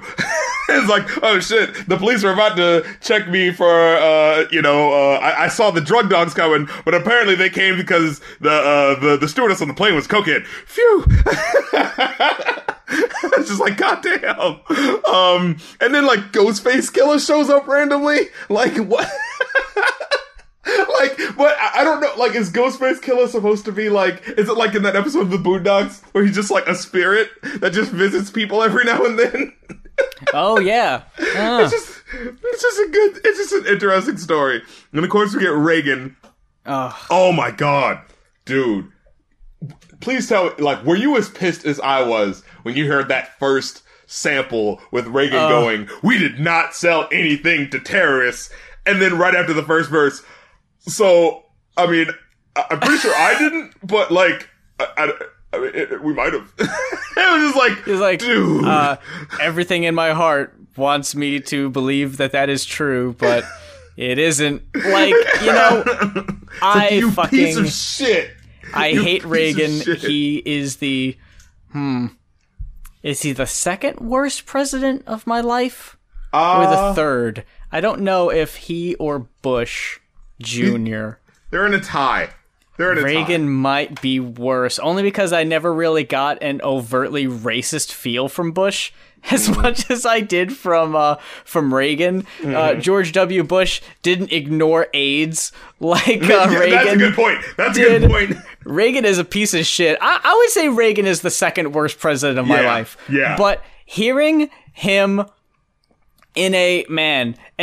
It's like, oh shit, the police were about to check me for, I saw the drug dogs coming, but apparently they came because the stewardess on the plane was cokehead. Phew. It's just like, goddamn. And then like Ghostface Killah shows up randomly. Like, what? Like, but I don't know, like, is Ghostface Killah supposed to be, like, is it like in that episode of The Boondocks where he's just, like, a spirit that just visits people every now and then? Oh, yeah. It's just an interesting story. And, of course, we get Reagan. Oh, my God. Dude. Please tell, like, were you as pissed as I was when you heard that first sample with Reagan going, we did not sell anything to terrorists, and then right after the first verse... So, I mean, I'm pretty sure I didn't, but, like, we might have. It was like, dude. Everything in my heart wants me to believe that is true, but it isn't. Like, you know, you fucking... piece of shit. I hate Reagan. He is the... Is he the second worst president of my life? Or the third? I don't know if he or Bush... Junior. They're in a tie. Reagan might be worse, only because I never really got an overtly racist feel from Bush as much as I did from Reagan. George W. Bush didn't ignore AIDS like Reagan. That's a good point. Reagan is a piece of shit. I would say Reagan is the second worst president of my life. Yeah. But hearing him in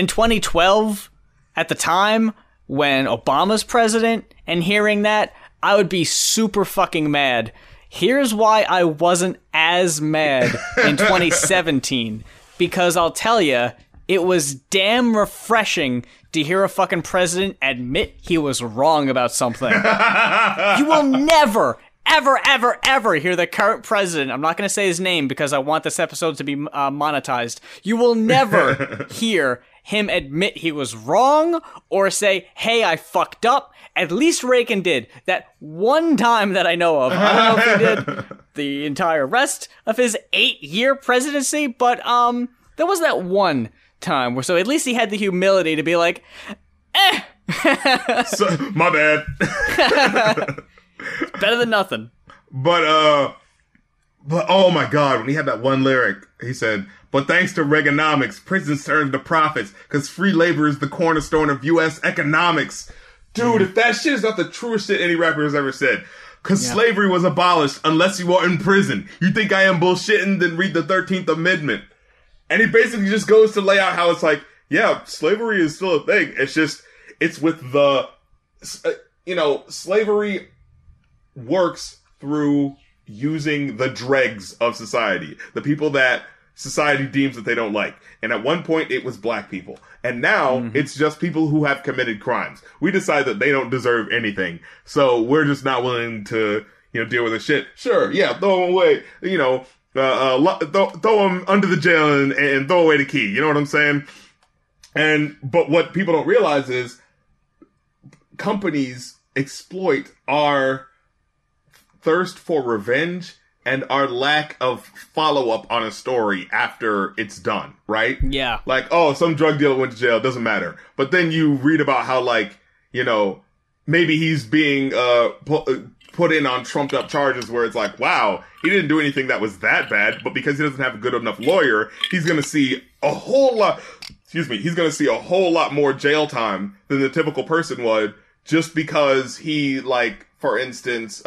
2012 at the time, when Obama's president, and hearing that, I would be super fucking mad. Here's why I wasn't as mad in 2017. Because I'll tell you, it was damn refreshing to hear a fucking president admit he was wrong about something. You will never, ever, ever, ever hear the current president, I'm not going to say his name because I want this episode to be monetized. You will never hear him admit he was wrong or say, hey, I fucked up. At least Reagan did. That one time that I know of. I don't know if he did the entire rest of his 8-year presidency, but there was that one time where, so at least he had the humility to be like, eh. So, my bad. Better than nothing. But oh my God, when he had that one lyric, he said, but thanks to Reaganomics, prisons serve the profits, because free labor is the cornerstone of U.S. economics. Dude, if that shit is not the truest shit any rapper has ever said, because slavery was abolished unless you are in prison. You think I am bullshitting? Then read the 13th Amendment. And he basically just goes to lay out how it's like, yeah, slavery is still a thing. It's just, it's with the, slavery works through using the dregs of society. The people that society deems that they don't like. And at one point, it was black people. And now, it's just people who have committed crimes. We decide that they don't deserve anything. So we're just not willing to, deal with the shit. Sure, yeah, throw them away, throw them under the jail and throw away the key. You know what I'm saying? But what people don't realize is companies exploit our thirst for revenge and our lack of follow-up on a story after it's done, right? Yeah. Like, oh, some drug dealer went to jail, doesn't matter. But then you read about how, maybe he's being put in on trumped up charges where it's like, wow, he didn't do anything that was that bad, but because he doesn't have a good enough lawyer, he's going to see a whole lot, he's going to see a whole lot more jail time than the typical person would, just because he, like, for instance,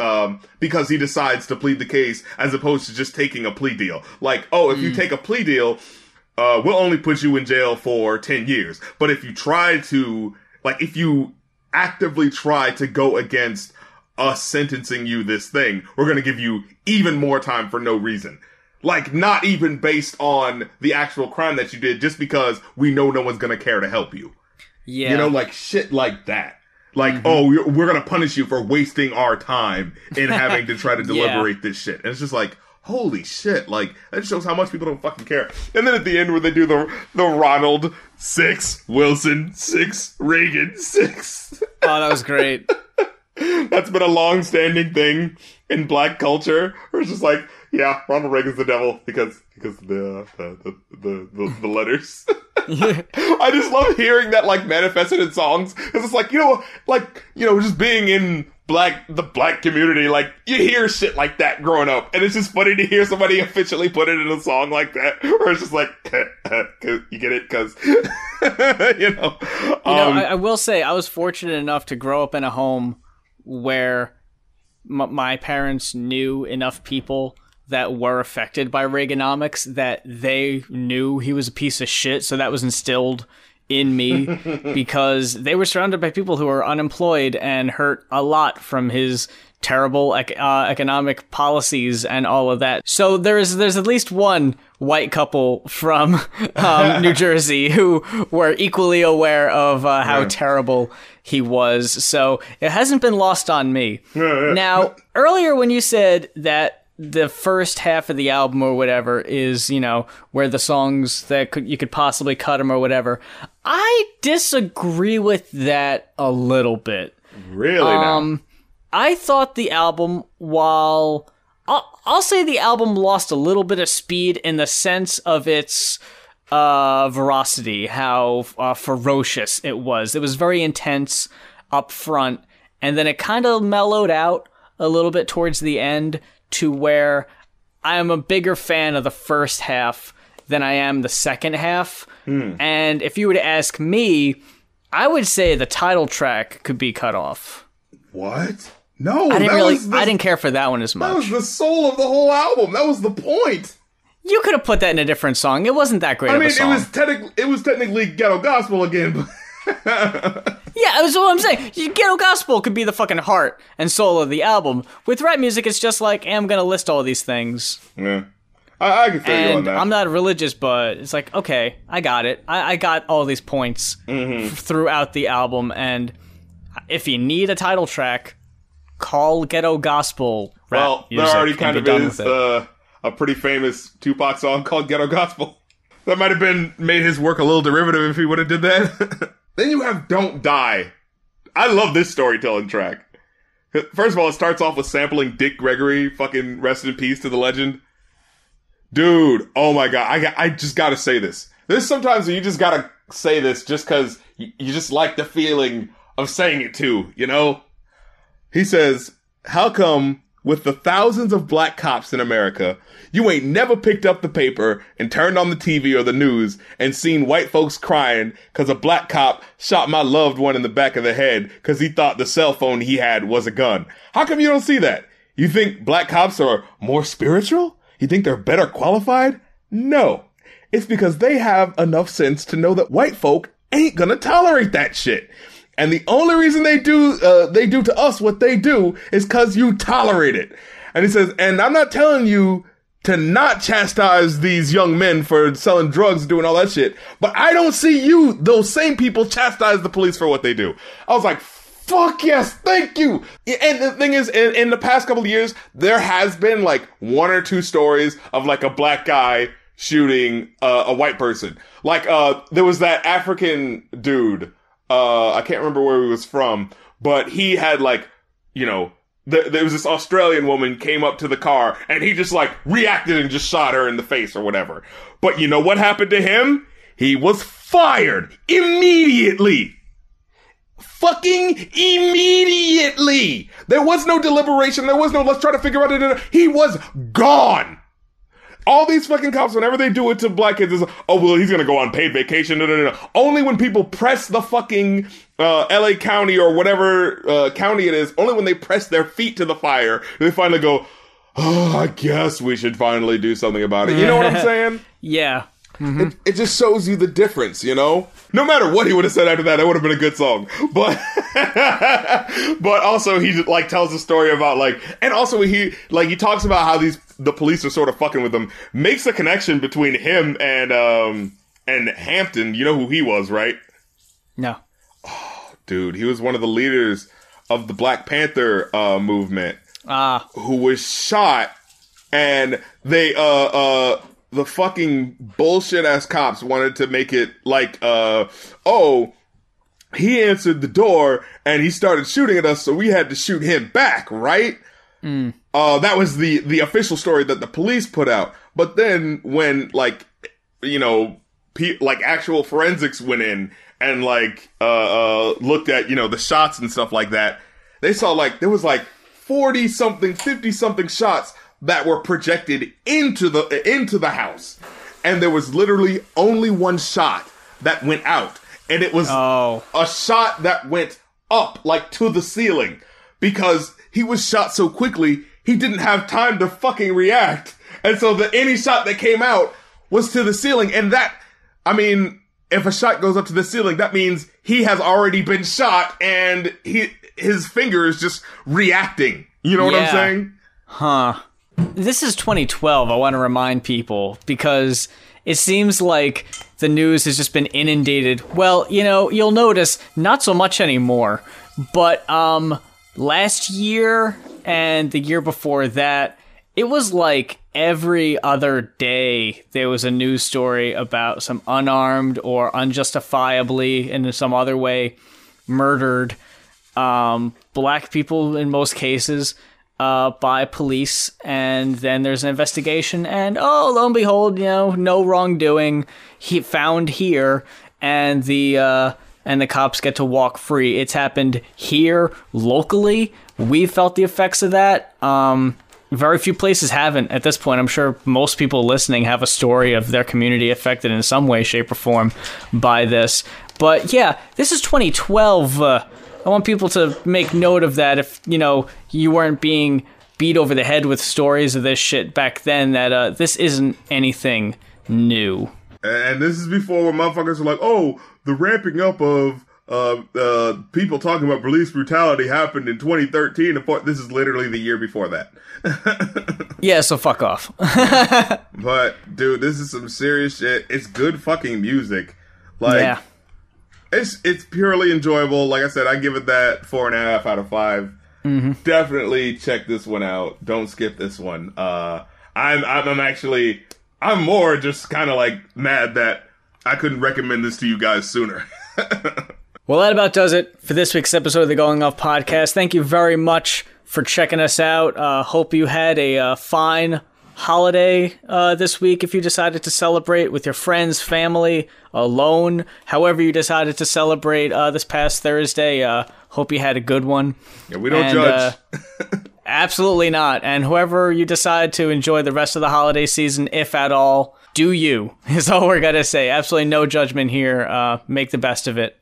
because he decides to plead the case as opposed to just taking a plea deal. Like, oh, if you take a plea deal, we'll only put you in jail for 10 years. But if you try to, like, if you actively try to go against us sentencing you this thing, we're going to give you even more time for no reason. Like, not even based on the actual crime that you did, just because we know no one's going to care to help you. Yeah. You know, like, shit like that. Like, oh, we're going to punish you for wasting our time in having to try to deliberate this shit. And it's just like, holy shit. Like, that shows how much people don't fucking care. And then at the end where they do the Ronald 6, Wilson 6, Reagan 6. Oh, that was great. That's been a long-standing thing in black culture. Where it's just like, yeah, Ronald Reagan's the devil because the letters. I just love hearing that, like, manifested in songs. Because it's like, you know, just being in the black community, like, you hear shit like that growing up. And it's just funny to hear somebody officially put it in a song like that. Where it's just like, you get it? Because, you know. I will say, I was fortunate enough to grow up in a home where my parents knew enough people that were affected by Reaganomics that they knew he was a piece of shit. So that was instilled in me because they were surrounded by people who were unemployed and hurt a lot from his terrible economic policies and all of that. So there's at least one white couple from New Jersey who were equally aware of how terrible he was. So it hasn't been lost on me. Now, earlier when you said that the first half of the album or whatever is, you know, where the songs that you could possibly cut them or whatever. I disagree with that a little bit. Really? I thought the album, while I'll say the album lost a little bit of speed in the sense of its veracity, how ferocious it was. It was very intense up front, and then it kind of mellowed out a little bit towards the end, to where I am a bigger fan of the first half than I am the second half. And if you were to ask me, I would say the title track could be cut off. What? No, I didn't care for that one as much. That was the soul of the whole album. That was the point. You could have put that in a different song. It wasn't that great of a song. I mean, it was technically ghetto gospel again, but... Yeah, that's what I'm saying. Ghetto gospel could be the fucking heart and soul of the album. With rap music, it's just like, hey, I'm gonna list all these things. Yeah, I can feel you on that. I'm not religious, but it's like, okay, I got it. I got all these points throughout the album, and if you need a title track, call ghetto gospel rap music. There already kind of is a pretty famous Tupac song called Ghetto Gospel. That might have made his work a little derivative if he would have did that. Then you have Don't Die. I love this storytelling track. First of all, it starts off with sampling Dick Gregory, fucking rest in peace to the legend. Dude, oh my God. I just gotta say this. There's sometimes you just gotta say this just because you just like the feeling of saying it too, you know? He says, how come with the thousands of black cops in America, you ain't never picked up the paper and turned on the TV or the news and seen white folks crying because a black cop shot my loved one in the back of the head because he thought the cell phone he had was a gun? How come you don't see that? You think black cops are more spiritual? You think they're better qualified? No. It's because they have enough sense to know that white folk ain't gonna tolerate that shit. And the only reason they do to us what they do is because you tolerate it. And he says, and I'm not telling you to not chastise these young men for selling drugs and doing all that shit, but I don't see you, those same people, chastise the police for what they do. I was like, fuck yes, thank you. And the thing is, in the past couple of years, there has been like one or two stories of like a black guy shooting a white person. Like, there was that African dude, I can't remember where he was from, but he had like, you know, there was this Australian woman came up to the car and he just like reacted and just shot her in the face or whatever. But you know what happened to him? He was fired immediately. fucking immediately. There was no deliberation. There was no, let's try to figure out it. He was gone. All these fucking cops, whenever they do it to black kids, is, oh, well, he's gonna go on paid vacation. No. Only when people press the fucking LA County or whatever county it is, only when they press their feet to the fire, they finally go, oh, I guess we should finally do something about it. You know what I'm saying? Yeah. Mm-hmm. It just shows you the difference, you know? No matter what he would have said after that would have been a good song. But but also he like tells the story about like, and also he talks about how the police are sort of fucking with him, makes a connection between him and Hampton. You know who he was, right? No. Oh, dude, he was one of the leaders of the Black Panther movement. Who was shot, and they the fucking bullshit ass cops wanted to make it like, oh, he answered the door and he started shooting at us, so we had to shoot him back, right? Mm. That was the official story that the police put out. But then when like, you know, like actual forensics went in and like looked at, you know, the shots and stuff like that, they saw like there was like 40 something, 50 something shots that were projected into the house, and there was literally only one shot that went out, and it was a shot that went up like to the ceiling, because he was shot so quickly he didn't have time to fucking react, and so any shot that came out was to the ceiling. And that, I mean, if a shot goes up to the ceiling, that means he has already been shot, and his finger is just reacting. You know what I'm saying? Huh. This is 2012, I want to remind people, because it seems like the news has just been inundated. Well, you know, you'll notice, not so much anymore, but last year and the year before that, it was like every other day there was a news story about some unarmed or unjustifiably, in some other way, murdered black people in most cases, by police, and then there's an investigation, and lo and behold, you know, no wrongdoing, he found here, and the cops get to walk free. It's happened here locally. We felt the effects of that. Very few places haven't at this point. I'm sure most people listening have a story of their community affected in some way, shape, or form by this. But yeah, this is 2012. I want people to make note of that. If, you know, you weren't being beat over the head with stories of this shit back then, that this isn't anything new. And this is before when motherfuckers were like, oh, the ramping up of people talking about police brutality happened in 2013. This is literally the year before that. Yeah, so fuck off. But, dude, this is some serious shit. It's good fucking music. Like, yeah. It's purely enjoyable. Like I said, I give it that 4.5 out of 5. Mm-hmm. Definitely check this one out. Don't skip this one. I'm more just kind of like mad that I couldn't recommend this to you guys sooner. Well, that about does it for this week's episode of the Going Off Podcast. Thank you very much for checking us out. Hope you had a fine holiday this week, if you decided to celebrate with your friends, family, alone, however you decided to celebrate this past Thursday. Hope you had a good one. Yeah, we don't judge. Absolutely not. And whoever you decide to enjoy the rest of the holiday season, if at all, do you, is all we're gonna say. Absolutely no judgment here. Make the best of it.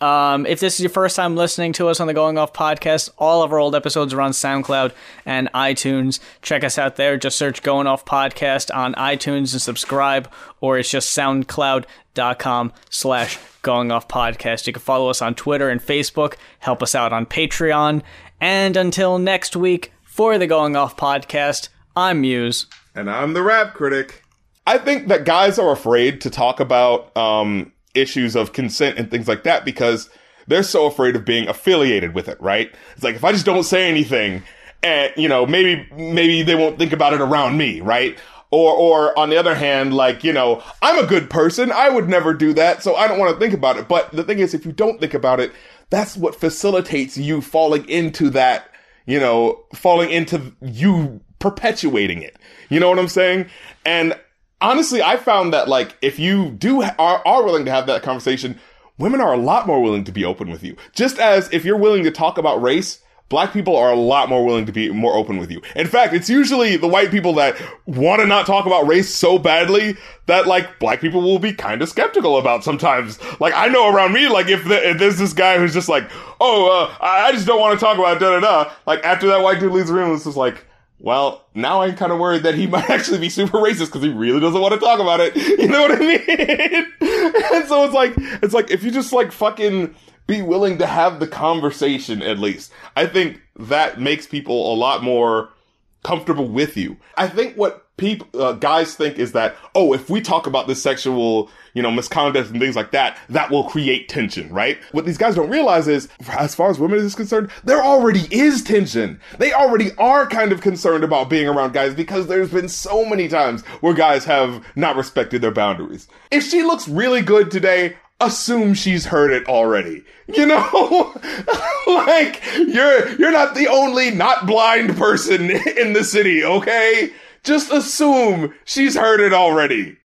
If this is your first time listening to us on the Going Off Podcast, all of our old episodes are on SoundCloud and iTunes. Check us out there. Just search Going Off Podcast on iTunes and subscribe, or it's just soundcloud.com/Going Off Podcast. You can follow us on Twitter and Facebook. Help us out on Patreon. And until next week, for the Going Off Podcast, I'm Muse. And I'm the Rap Critic. I think that guys are afraid to talk about issues of consent and things like that because they're so afraid of being affiliated with it, right? It's like, if I just don't say anything, and you know, maybe they won't think about it around me, right? Or on the other hand, like, you know, I'm a good person, I would never do that, so I don't want to think about it. But the thing is, if you don't think about it, that's what facilitates you falling into that, you know, falling into you perpetuating it. You know what I'm saying? And honestly, I found that, like, if you are willing to have that conversation women are a lot more willing to be open with you. Just as if you're willing to talk about race, black people are a lot more willing to be more open with you. In fact, it's usually the white people that want to not talk about race so badly that, like, black people will be kind of skeptical about sometimes. Like, I know around me, like, if there's this guy who's just like, I just don't want to talk about da-da-da. Like, after that white dude leaves the room, it's just like, well, now I'm kind of worried that he might actually be super racist because he really doesn't want to talk about it. You know what I mean? And so it's like, if you just, like, fucking be willing to have the conversation, at least. I think that makes people a lot more comfortable with you. I think what guys think is that, if we talk about this sexual, misconduct and things like that, that will create tension, right? What these guys don't realize is, as far as women is concerned, there already is tension. They already are kind of concerned about being around guys because there's been so many times where guys have not respected their boundaries. If she looks really good today, assume she's heard it already. Like, you're not the only not blind person in the city, okay? Just assume she's heard it already.